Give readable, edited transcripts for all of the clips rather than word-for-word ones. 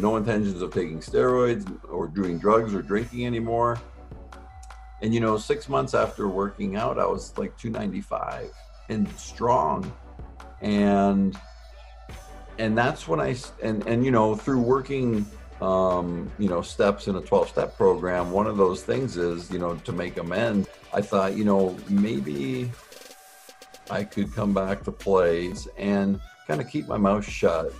have no intentions of taking steroids or doing drugs or drinking anymore. And, you know, 6 months after working out, I was like 295 and strong. And that's when I, and you know, through working, you know, steps in a 12-step program, one of those things is, you know, to make amends, I thought, you know, maybe I could come back to plays and kind of keep my mouth shut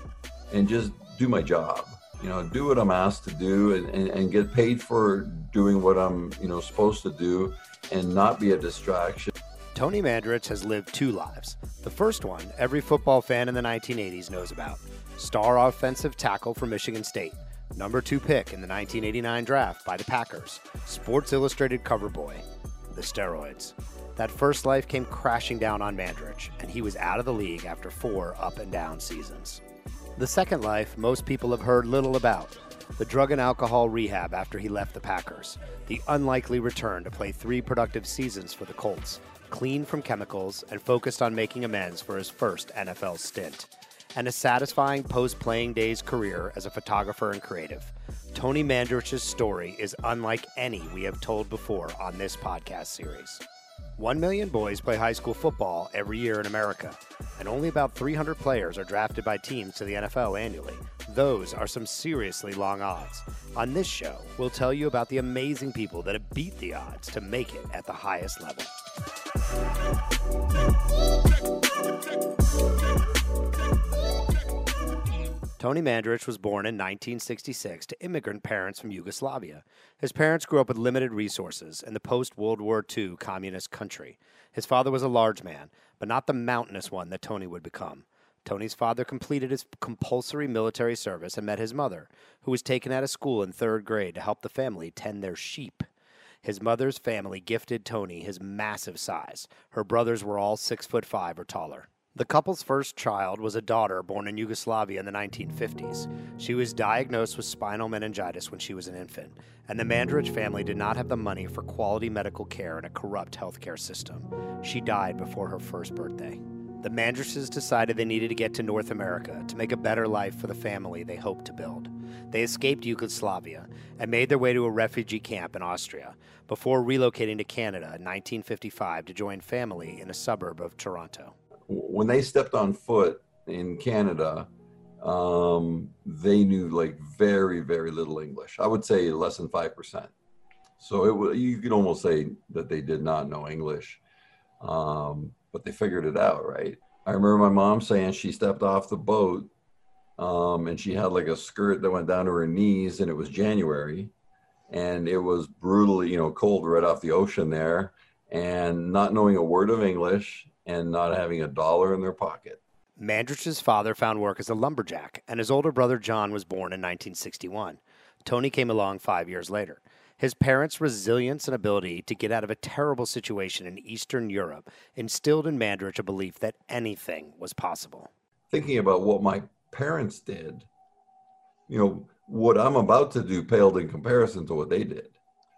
and just do my job, you know, do what I'm asked to do and get paid for doing what I'm, you know, supposed to do and not be a distraction. Tony Mandarich has lived two lives. The first one, every football fan in the 1980s knows about. Star offensive tackle for Michigan State. #2 pick in the 1989 draft by the Packers. Sports Illustrated cover boy. The steroids. That first life came crashing down on Mandarich, and he was out of the league after 4 up and down seasons. The second life most people have heard little about. The drug and alcohol rehab after he left the Packers. The unlikely return to play 3 productive seasons for the Colts, clean from chemicals and focused on making amends for his first NFL stint. And a satisfying post-playing days career as a photographer and creative. Tony Mandarich's story is unlike any we have told before on this podcast series. 1 million boys play high school football every year in America, and only about 300 players are drafted by teams to the NFL annually. Those are some seriously long odds. On this show, we'll tell you about the amazing people that have beat the odds to make it at the highest level. Tony Mandarich was born in 1966 to immigrant parents from Yugoslavia. His parents grew up with limited resources in the post-World War II communist country. His father was a large man, but not the mountainous one that Tony would become. Tony's father completed his compulsory military service and met his mother, who was taken out of school in 3rd grade to help the family tend their sheep. His mother's family gifted Tony his massive size. Her brothers were all 6'5" or taller. The couple's first child was a daughter born in Yugoslavia in the 1950s. She was diagnosed with spinal meningitis when she was an infant, and the Mandarich family did not have the money for quality medical care in a corrupt healthcare system. She died before her first birthday. The Mandariches decided they needed to get to North America to make a better life for the family they hoped to build. They escaped Yugoslavia and made their way to a refugee camp in Austria before relocating to Canada in 1955 to join family in a suburb of Toronto. When they stepped on foot in Canada, they knew like very, very little English. I would say less than 5%. So it was, you could almost say that they did not know English, but they figured it out, right? I remember my mom saying she stepped off the boat and she had like a skirt that went down to her knees, and it was January and it was brutally, you know, cold right off the ocean there, and not knowing a word of English and not having $1 in their pocket. Mandarich's father found work as a lumberjack, and his older brother John was born in 1961. Tony came along 5 years later. His parents' resilience and ability to get out of a terrible situation in Eastern Europe instilled in Mandarich a belief that anything was possible. Thinking about what my parents did, you know, what I'm about to do paled in comparison to what they did.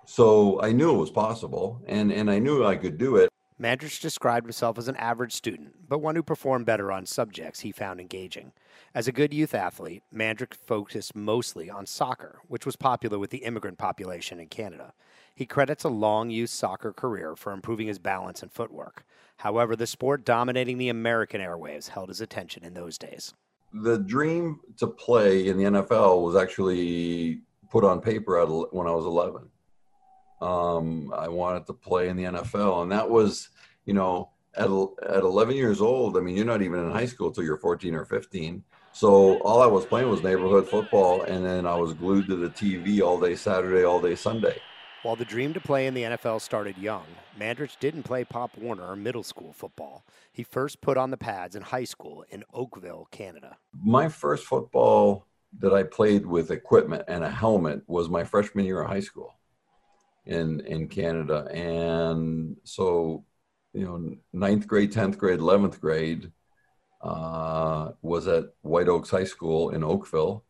So I knew it was possible, and I knew I could do it. Mandarich described himself as an average student, but one who performed better on subjects he found engaging. As a good youth athlete, Mandarich focused mostly on soccer, which was popular with the immigrant population in Canada. He credits a long youth soccer career for improving his balance and footwork. However, the sport dominating the American airwaves held his attention in those days. The dream to play in the NFL was actually put on paper when I was 11. I wanted to play in the NFL, and that was, you know, at 11 years old. I mean, you're not even in high school till you're 14 or 15. So all I was playing was neighborhood football, and then I was glued to the TV all day Saturday, all day Sunday. While the dream to play in the NFL started young, Mandarich didn't play Pop Warner or middle school football. He first put on the pads in high school in Oakville, Canada. My first football that I played with equipment and a helmet was my freshman year of high school in Canada. And so, you know, 9th grade, 10th grade, 11th grade was at White Oaks High School in Oakville.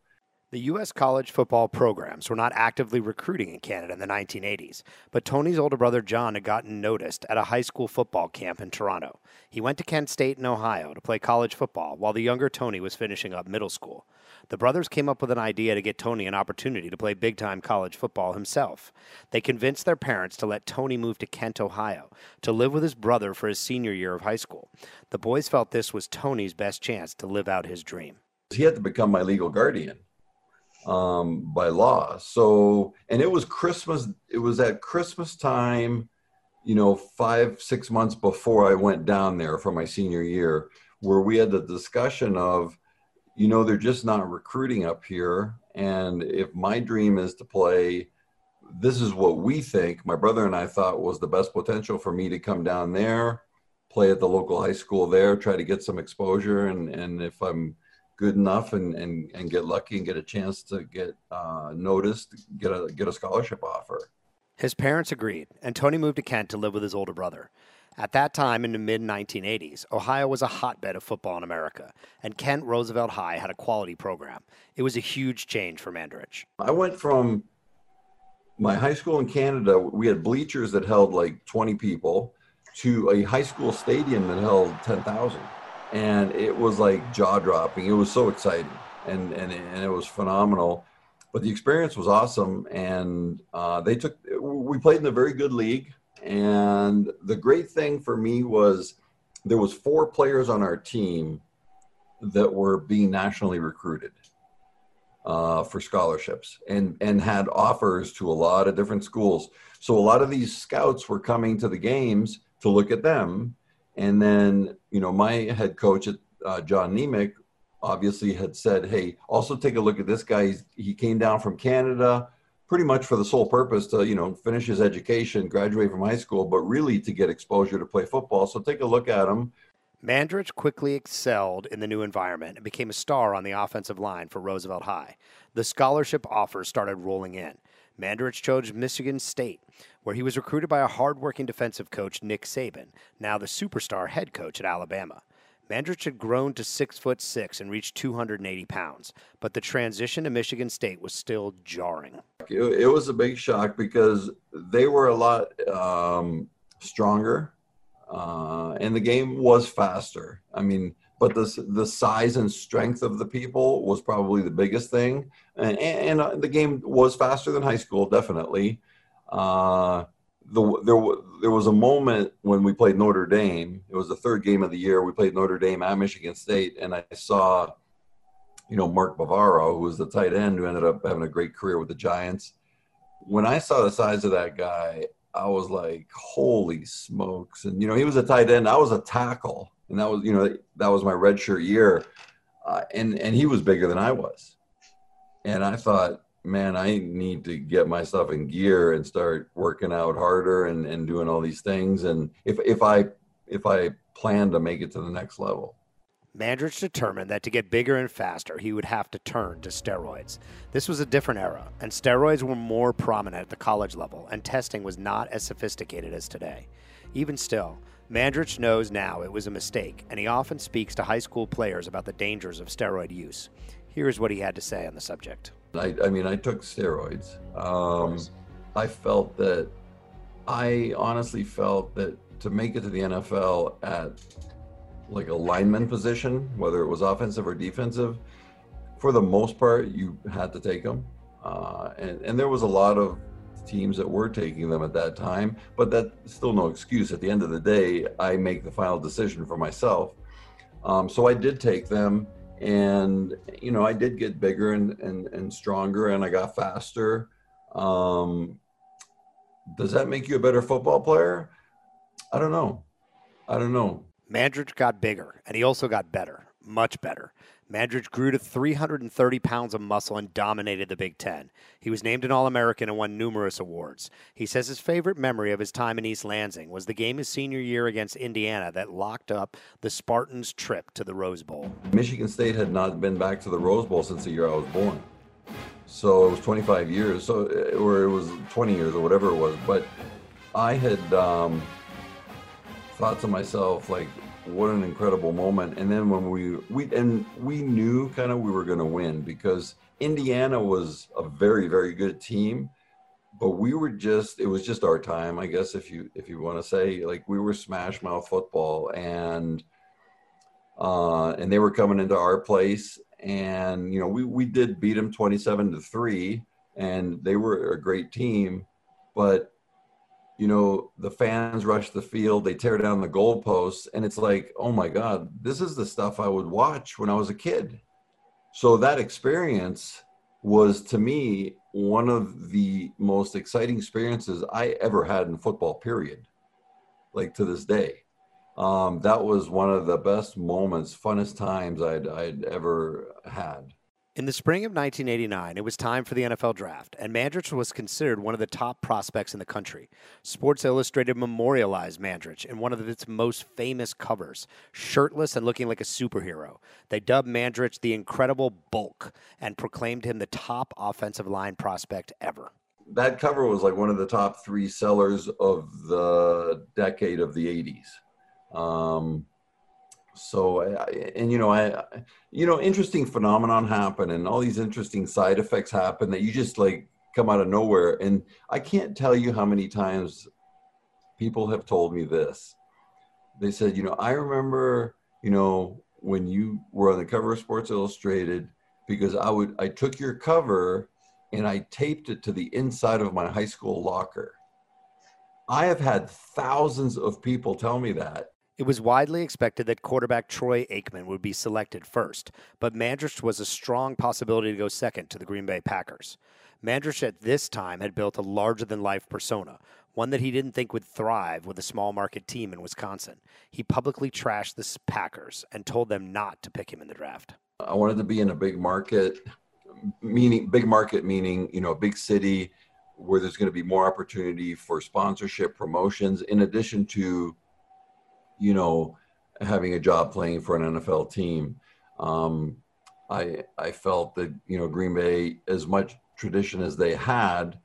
The U.S. college football programs were not actively recruiting in Canada in the 1980s, but Tony's older brother John had gotten noticed at a high school football camp in Toronto. He went to Kent State in Ohio to play college football while the younger Tony was finishing up middle school. The brothers came up with an idea to get Tony an opportunity to play big-time college football himself. They convinced their parents to let Tony move to Kent, Ohio, to live with his brother for his senior year of high school. The boys felt this was Tony's best chance to live out his dream. He had to become my legal guardian by law. So, and it was Christmas. It was at Christmas time, you know, 5-6 months before I went down there for my senior year, where we had the discussion of, you know, they're just not recruiting up here. And if my dream is to play, this is what we think, my brother and I thought was the best potential for me to come down there, play at the local high school there, try to get some exposure. And if I'm good enough and get lucky and get a chance to get noticed, get a scholarship offer. His parents agreed, and Tony moved to Kent to live with his older brother. At that time, in the mid-1980s, Ohio was a hotbed of football in America, and Kent Roosevelt High had a quality program. It was a huge change for Mandarich. I went from my high school in Canada, we had bleachers that held like 20 people, to a high school stadium that held 10,000. And it was like jaw-dropping. It was so exciting, and it was phenomenal. But the experience was awesome, and we played in a very good league. And the great thing for me was there was 4 players on our team that were being nationally recruited for scholarships and had offers to a lot of different schools. So a lot of these scouts were coming to the games to look at them. And then, you know, my head coach, John Nemec, obviously had said, hey, also take a look at this guy. He came down from Canada, pretty much for the sole purpose to, you know, finish his education, graduate from high school, but really to get exposure to play football. So take a look at him. Mandarich quickly excelled in the new environment and became a star on the offensive line for Roosevelt High. The scholarship offers started rolling in. Mandarich chose Michigan State, where he was recruited by a hardworking defensive coach, Nick Saban, now the superstar head coach at Alabama. Mandarich had grown to 6'6" and reached 280 pounds, but the transition to Michigan State was still jarring. It was a big shock because they were a lot stronger, and the game was faster. I mean, but the size and strength of the people was probably the biggest thing, and the game was faster than high school, definitely. There was a moment when we played Notre Dame. It was the third game of the year. We played Notre Dame at Michigan State, and I saw, you know, Mark Bavaro, who was the tight end, who ended up having a great career with the Giants. When I saw the size of that guy, I was like, holy smokes. And, you know, he was a tight end. I was a tackle, and that was, you know, that was my redshirt year. And he was bigger than I was. And I thought, man, I need to get myself in gear and start working out harder and doing all these things. And if I plan to make it to the next level. Mandarich determined that to get bigger and faster, he would have to turn to steroids. This was a different era, and steroids were more prominent at the college level, and testing was not as sophisticated as today. Even still, Mandarich knows now it was a mistake, and he often speaks to high school players about the dangers of steroid use. Here's what he had to say on the subject. I mean, I took steroids. I felt that, I honestly felt that to make it to the NFL at like a lineman position, whether it was offensive or defensive, for the most part, you had to take them. And there was a lot of teams that were taking them at that time, but that's still no excuse. At the end of the day, I make the final decision for myself. So I did take them. And, you know, I did get bigger and stronger, and I got faster. Does that make you a better football player? I don't know. Mandarich got bigger, and he also got better, much better. Mandarich grew to 330 pounds of muscle and dominated the Big Ten. He was named an All-American and won numerous awards. He says his favorite memory of his time in East Lansing was the game his senior year against Indiana that locked up the Spartans' trip to the Rose Bowl. Michigan State had not been back to the Rose Bowl since the year I was born. So it was 25 years, or it was 20 years or whatever it was. But I had thought to myself, like, what an incredible moment. And then when we knew kind of we were going to win, because Indiana was a very, very good team, but it was just our time, I guess, if you want to say, like, we were smash mouth football, and they were coming into our place, And, you know, we did beat them 27-3, and they were a great team. But, you know, the fans rush the field, they tear down the goalposts, and it's like, oh my God, this is the stuff I would watch when I was a kid. So that experience was, to me, one of the most exciting experiences I ever had in football, period. Like, to this day, that was one of the best moments, funnest times I'd ever had. In the spring of 1989, it was time for the NFL draft, and Mandarich was considered one of the top prospects in the country. Sports Illustrated memorialized Mandarich in one of its most famous covers, shirtless and looking like a superhero. They dubbed Mandarich the Incredible Bulk and proclaimed him the top offensive line prospect ever. That cover was like one of the top three sellers of the decade of the 80s. So interesting phenomenon happen, and all these interesting side effects happen that you just like come out of nowhere. And I can't tell you how many times people have told me this. They said, you know, I remember, you know, when you were on the cover of Sports Illustrated, because I took your cover and I taped it to the inside of my high school locker. I have had thousands of people tell me that. It was widely expected that quarterback Troy Aikman would be selected first, but Mandarich was a strong possibility to go second to the Green Bay Packers. Mandarich at this time had built a larger-than-life persona, one that he didn't think would thrive with a small-market team in Wisconsin. He publicly trashed the Packers and told them not to pick him in the draft. I wanted to be in a big market, meaning, you know, a big city where there's going to be more opportunity for sponsorship, promotions, in addition to, you know, having a job playing for an NFL team. I felt that, you know, Green Bay, as much tradition as they had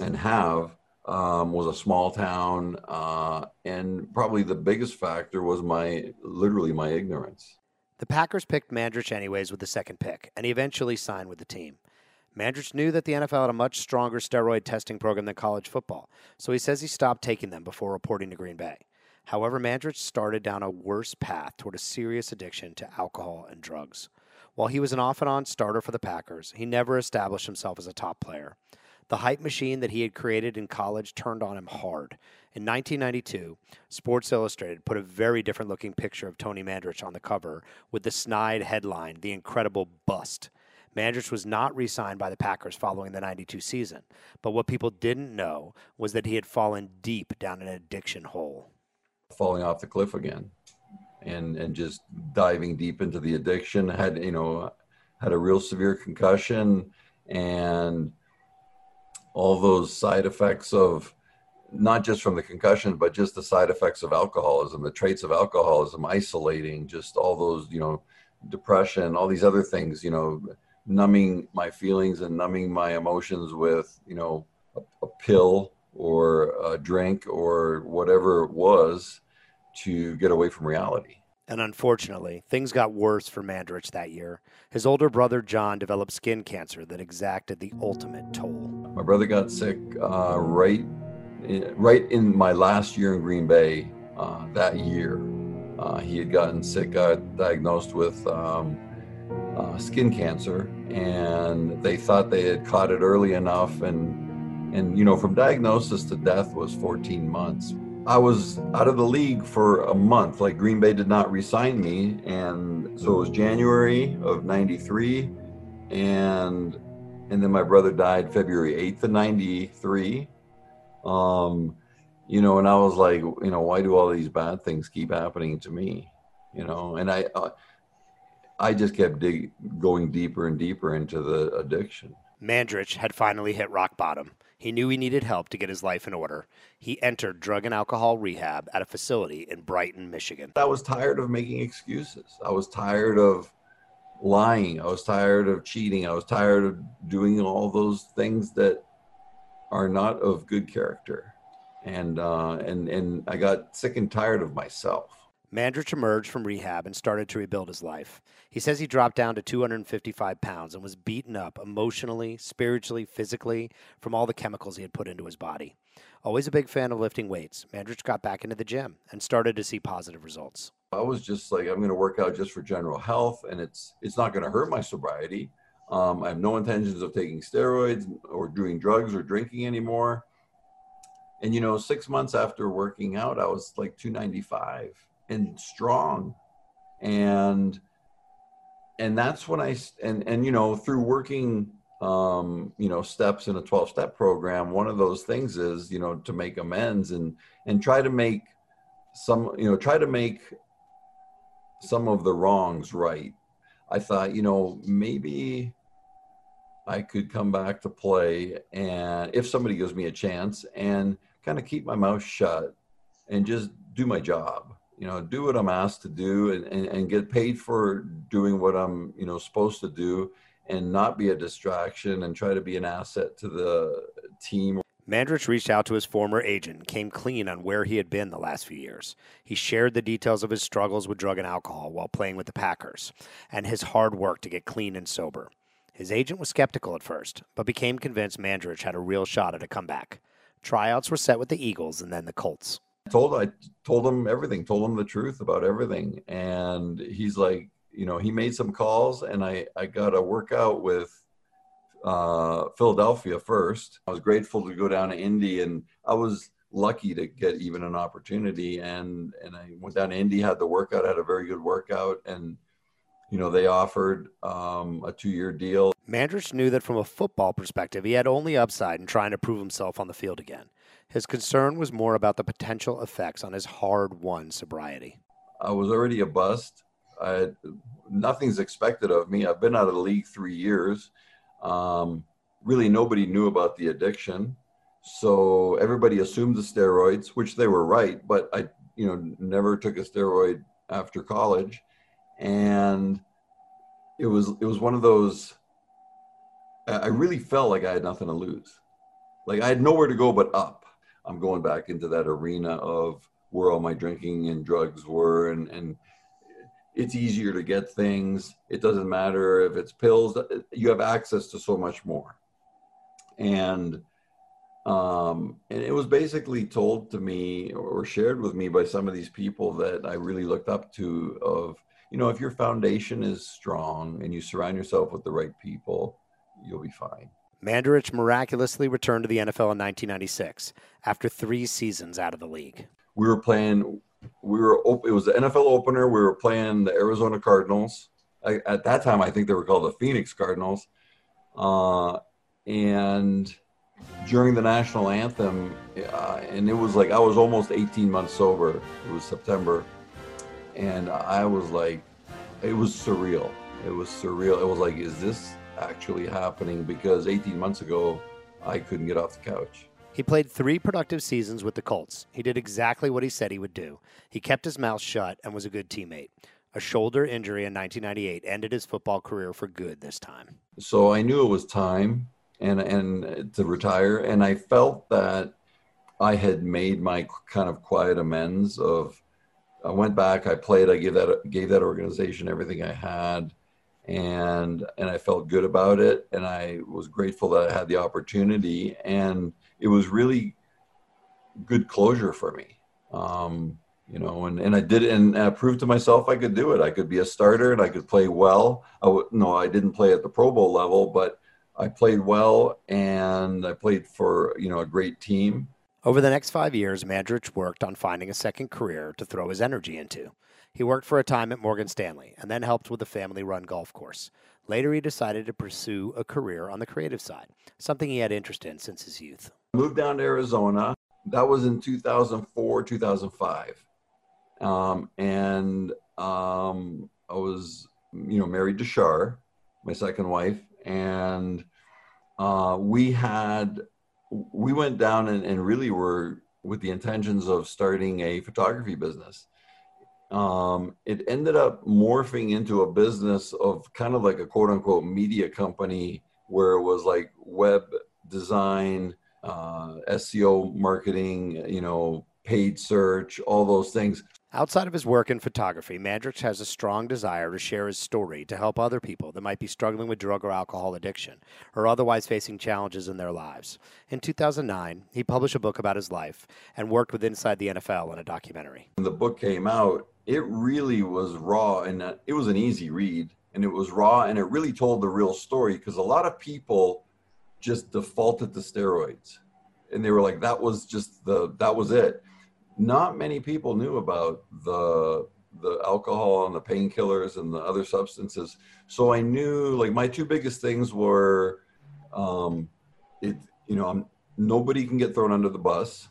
and have, was a small town. And probably the biggest factor was literally my ignorance. The Packers picked Mandarich anyways with the second pick, and he eventually signed with the team. Mandarich knew that the NFL had a much stronger steroid testing program than college football, so he says he stopped taking them before reporting to Green Bay. However, Mandarich started down a worse path toward a serious addiction to alcohol and drugs. While he was an off-and-on starter for the Packers, he never established himself as a top player. The hype machine that he had created in college turned on him hard. In 1992, Sports Illustrated put a very different-looking picture of Tony Mandarich on the cover with the snide headline, "The Incredible Bust." Mandarich was not re-signed by the Packers following the 92 season, but what people didn't know was that he had fallen deep down an addiction hole. Falling off the cliff again and just diving deep into the addiction. Had a real severe concussion, and all those side effects of, not just from the concussion, but just the side effects of alcoholism, the traits of alcoholism, isolating, just all those, you know, depression, all these other things, you know, numbing my feelings and numbing my emotions with, you know, a pill or a drink or whatever it was to get away from reality. And unfortunately, things got worse for Mandarich that year. His older brother, John, developed skin cancer that exacted the ultimate toll. My brother got sick right in my last year in Green Bay that year. He had gotten sick, got diagnosed with skin cancer, and they thought they had caught it early enough, and, you know, from diagnosis to death was 14 months. I was out of the league for a month. Like, Green Bay did not re-sign me. And so it was January of 93. And then my brother died February 8th of 93. You know, and I was like, you know, why do all these bad things keep happening to me? You know, and I just kept going deeper and deeper into the addiction. Mandarich had finally hit rock bottom. He knew he needed help to get his life in order. He entered drug and alcohol rehab at a facility in Brighton, Michigan. I was tired of making excuses. I was tired of lying. I was tired of cheating. I was tired of doing all those things that are not of good character. And I got sick and tired of myself. Mandarich emerged from rehab and started to rebuild his life. He says he dropped down to 255 pounds and was beaten up emotionally, spiritually, physically from all the chemicals he had put into his body. Always a big fan of lifting weights, Mandarich got back into the gym and started to see positive results. I was just like, I'm going to work out just for general health, and it's not going to hurt my sobriety. I have no intentions of taking steroids or doing drugs or drinking anymore. And, you know, 6 months after working out, I was like 295 and strong. And that's when I, you know, through working, you know, steps in a 12-step program, one of those things is, you know, to make amends and try to make some, you know, try to make some of the wrongs right. I thought, you know, maybe I could come back to play, and if somebody gives me a chance, and kind of keep my mouth shut and just do my job, you know, do what I'm asked to do and get paid for doing what I'm, you know, supposed to do, and not be a distraction and try to be an asset to the team. Mandarich reached out to his former agent, came clean on where he had been the last few years. He shared the details of his struggles with drug and alcohol while playing with the Packers, and his hard work to get clean and sober. His agent was skeptical at first, but became convinced Mandarich had a real shot at a comeback. Tryouts were set with the Eagles and then the Colts. I told him everything, told him the truth about everything. And he's like, you know, he made some calls, and I got a workout with Philadelphia first. I was grateful to go down to Indy, and I was lucky to get even an opportunity. And I went down to Indy, had the workout, had a very good workout, and, you know, they offered a 2-year deal. Mandarich knew that from a football perspective, he had only upside in trying to prove himself on the field again. His concern was more about the potential effects on his hard-won sobriety. I was already a bust. Nothing's expected of me. I've been out of the league 3 years. Really, nobody knew about the addiction. So everybody assumed the steroids, which they were right, but I, you know, never took a steroid after college. And it was one of those, I really felt like I had nothing to lose. Like I had nowhere to go but up. I'm going back into that arena of where all my drinking and drugs were, and it's easier to get things. It doesn't matter if it's pills. You have access to so much more. And it was basically told to me or shared with me by some of these people that I really looked up to of, you know, if your foundation is strong and you surround yourself with the right people, you'll be fine. Mandarich miraculously returned to the NFL in 1996 after 3 seasons out of the league. It was the NFL opener. We were playing the Arizona Cardinals. At that time, I think they were called the Phoenix Cardinals. And during the national anthem, and it was like I was almost 18 months sober. It was September. And I was like, it was surreal. It was surreal. It was like, is this actually happening? Because 18 months ago, I couldn't get off the couch. He played 3 productive seasons with the Colts. He did exactly what he said he would do. He kept his mouth shut and was a good teammate. A shoulder injury in 1998 ended his football career for good this time. So I knew it was time and to retire, and I felt that I had made my kind of quiet amends of, I went back, I played, I gave that organization everything I had, and I felt good about it, and I was grateful that I had the opportunity, and it was really good closure for me, you know, and I did it, and I proved to myself I could do it. I could be a starter, and I could play well. I didn't play at the Pro Bowl level, but I played well, and I played for, you know, a great team. Over the next 5 years, Mandarich worked on finding a second career to throw his energy into. He worked for a time at Morgan Stanley and then helped with a family-run golf course. Later, he decided to pursue a career on the creative side, something he had interest in since his youth. Moved down to Arizona. That was in 2004, 2005. I was, you know, married to Shar, my second wife, and we went down and really were with the intentions of starting a photography business. It ended up morphing into a business of kind of like a quote unquote media company where it was like web design, SEO marketing, you know, paid search, all those things. Outside of his work in photography, Mandarich has a strong desire to share his story to help other people that might be struggling with drug or alcohol addiction or otherwise facing challenges in their lives. In 2009, he published a book about his life and worked with Inside the NFL in a documentary. When the book came out, it really was raw, and it was an easy read, and it was raw, and it really told the real story, because a lot of people just defaulted to steroids, and they were like, that was just that was it. Not many people knew about the alcohol and the painkillers and the other substances. So I knew, like, my two biggest things were, nobody can get thrown under the bus,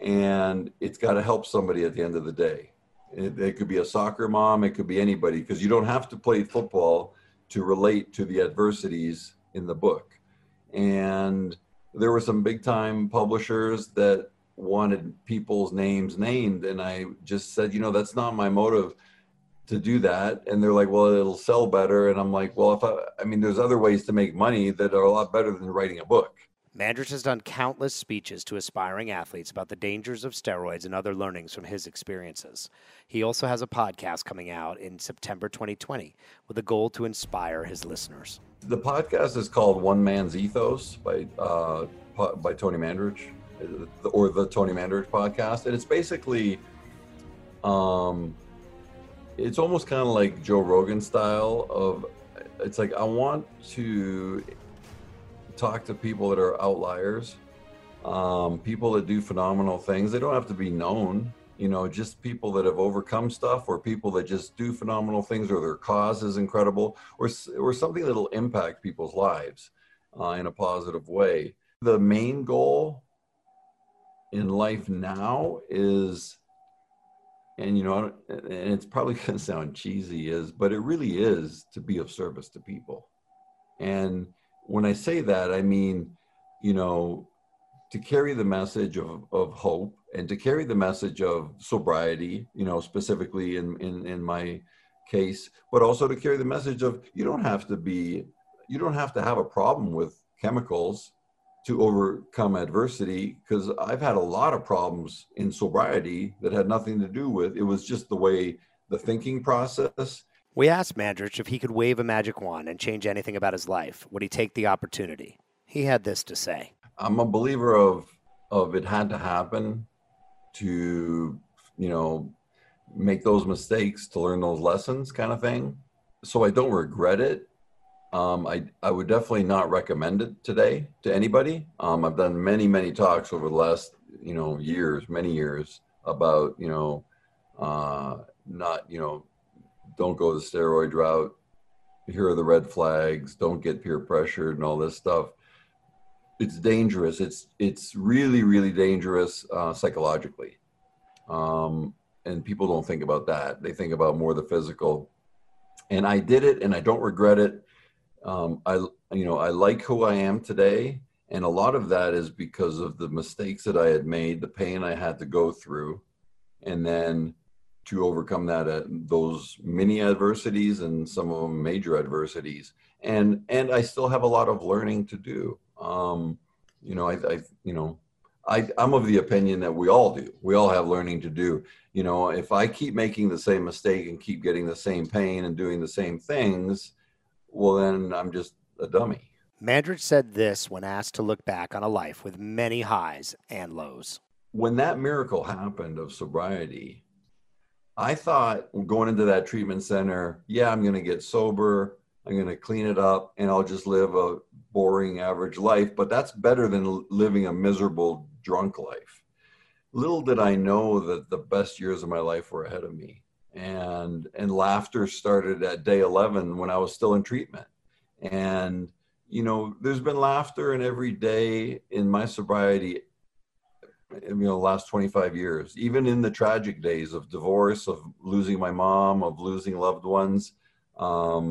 and it's got to help somebody at the end of the day. It could be a soccer mom, it could be anybody, because you don't have to play football to relate to the adversities in the book. And there were some big time publishers that wanted people's names named, and I just said, that's not my motive to do that. And they're like, well, it'll sell better. And I'm like, well, there's other ways to make money that are a lot better than writing a book. Mandarich has done countless speeches to aspiring athletes about the dangers of steroids and other learnings from his experiences. He also has a podcast coming out in September 2020 with a goal to inspire his listeners. The podcast is called One Man's Ethos by Tony Mandarich, or the Tony Mandarich podcast. And it's basically, it's almost kind of like Joe Rogan style of, it's like, I want to talk to people that are outliers, people that do phenomenal things. They don't have to be known, just people that have overcome stuff, or people that just do phenomenal things, or their cause is incredible, or something that'll impact people's lives in a positive way. The main goal in life now is, and it's probably gonna sound cheesy, but it really is to be of service to people. And when I say that, I mean, to carry the message of hope, and to carry the message of sobriety, specifically in my case, but also to carry the message of, you don't have to have a problem with chemicals to overcome adversity, because I've had a lot of problems in sobriety that had nothing to do with, it was just the thinking process. We asked Mandarich if he could wave a magic wand and change anything about his life, would he take the opportunity? He had this to say. I'm a believer of it had to happen to, make those mistakes to learn those lessons kind of thing. So I don't regret it. I would definitely not recommend it today to anybody. I've done many, many talks over the last, many years about, don't go the steroid route. Here are the red flags. Don't get peer pressured and all this stuff. It's dangerous. It's really, really dangerous psychologically. And people don't think about that. They think about more the physical. And I did it, and I don't regret it. I like who I am today, and a lot of that is because of the mistakes that I had made, the pain I had to go through, and then to overcome that, those mini adversities and some of them major adversities, and I still have a lot of learning to do. I'm of the opinion that we all do. We all have learning to do. If I keep making the same mistake and keep getting the same pain and doing the same things, well, then I'm just a dummy. Mandarich said this when asked to look back on a life with many highs and lows. When that miracle happened of sobriety, I thought going into that treatment center, I'm going to get sober, I'm going to clean it up, and I'll just live a boring average life. But that's better than living a miserable drunk life. Little did I know that the best years of my life were ahead of me. And laughter started at day 11 when I was still in treatment. And, there's been laughter in every day in my sobriety, last 25 years, even in the tragic days of divorce, of losing my mom, of losing loved ones, of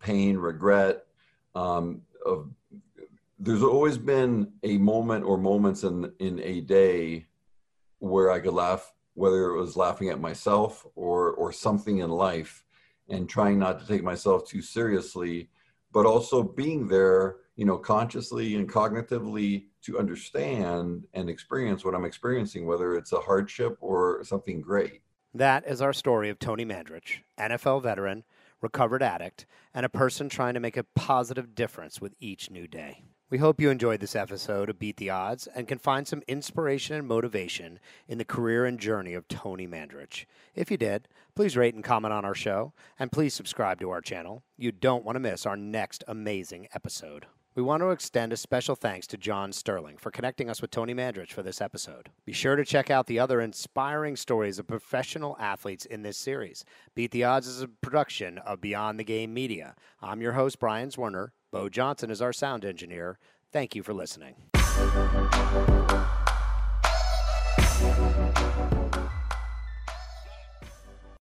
pain, regret, there's always been a moment or moments in a day where I could laugh, whether it was laughing at myself or something in life, and trying not to take myself too seriously, but also being there, consciously and cognitively to understand and experience what I'm experiencing, whether it's a hardship or something great. That is our story of Tony Mandarich, NFL veteran, recovered addict, and a person trying to make a positive difference with each new day. We hope you enjoyed this episode of Beat the Odds and can find some inspiration and motivation in the career and journey of Tony Mandarich. If you did, please rate and comment on our show, and please subscribe to our channel. You don't want to miss our next amazing episode. We want to extend a special thanks to John Sterling for connecting us with Tony Mandarich for this episode. Be sure to check out the other inspiring stories of professional athletes in this series. Beat the Odds is a production of Beyond the Game Media. I'm your host, Brian Zwerner. Bo Johnson is our sound engineer. Thank you for listening.